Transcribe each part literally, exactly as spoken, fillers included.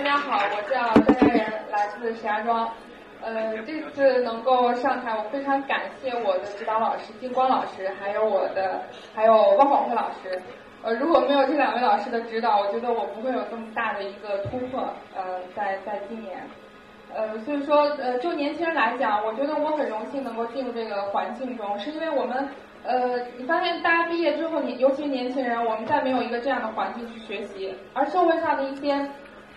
大家好，我叫张佳媛，来自石家庄。呃，这次能够上台，我非常感谢我的指导老师金光老师，还有我的，还有汪广慧老师。呃，如果没有这两位老师的指导，我觉得我不会有这么大的一个突破。呃，在在今年，呃，所以说，呃，就年轻人来讲，我觉得我很荣幸能够进入这个环境中，是因为我们，呃，你发现大家毕业之后，你尤其年轻人，我们再没有一个这样的环境去学习，而社会上的一些。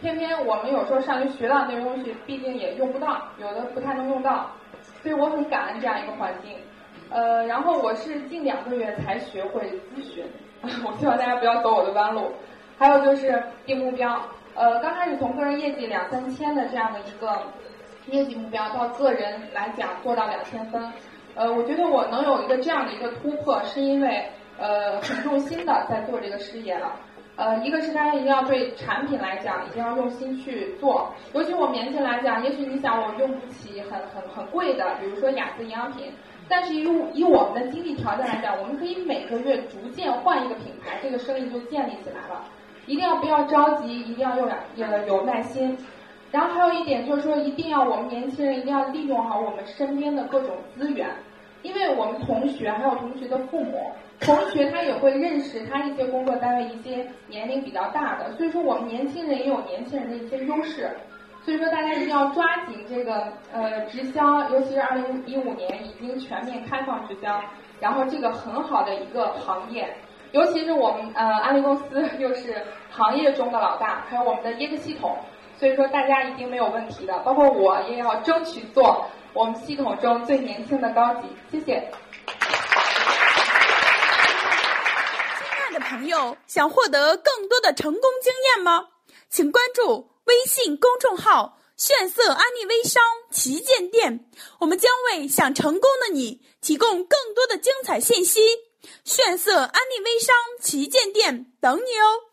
偏偏我们有时候上学学到那些东西，毕竟也用不到，有的不太能用到，所以我很感恩这样一个环境。呃，然后我是近两个月才学会咨询，我希望大家不要走我的弯路。还有就是定目标，呃，刚开始从个人业绩两三千的这样的一个业绩目标，到个人来讲做到两千分，呃，我觉得我能有一个这样的一个突破，是因为呃很用心的在做这个事业了。呃，一个是大家一定要对产品来讲，一定要用心去做。尤其我们年轻来讲，也许你想我用不起很很很贵的，比如说雅思营养品，但是以以我们的经济条件来讲，我们可以每个月逐渐换一个品牌，这个生意就建立起来了。一定要不要着急，一定要有有有耐心。然后还有一点就是说，一定要我们年轻人一定要利用好我们身边的各种资源。因为我们同学还有同学的父母，同学他也会认识他一些工作单位一些年龄比较大的，所以说我们年轻人也有年轻人的一些优势，所以说大家一定要抓紧这个呃直销，尤其是二零一五年已经全面开放直销，然后这个很好的一个行业，尤其是我们呃安利公司又是行业中的老大，还有我们的椰子系统，所以说大家一定没有问题的，包括我也要争取做。我们系统中最年轻的高级，谢谢。亲爱的朋友，想获得更多的成功经验吗？请关注微信公众号炫色安利微商旗舰店，我们将为想成功的你提供更多的精彩信息。炫色安利微商旗舰店等你哦。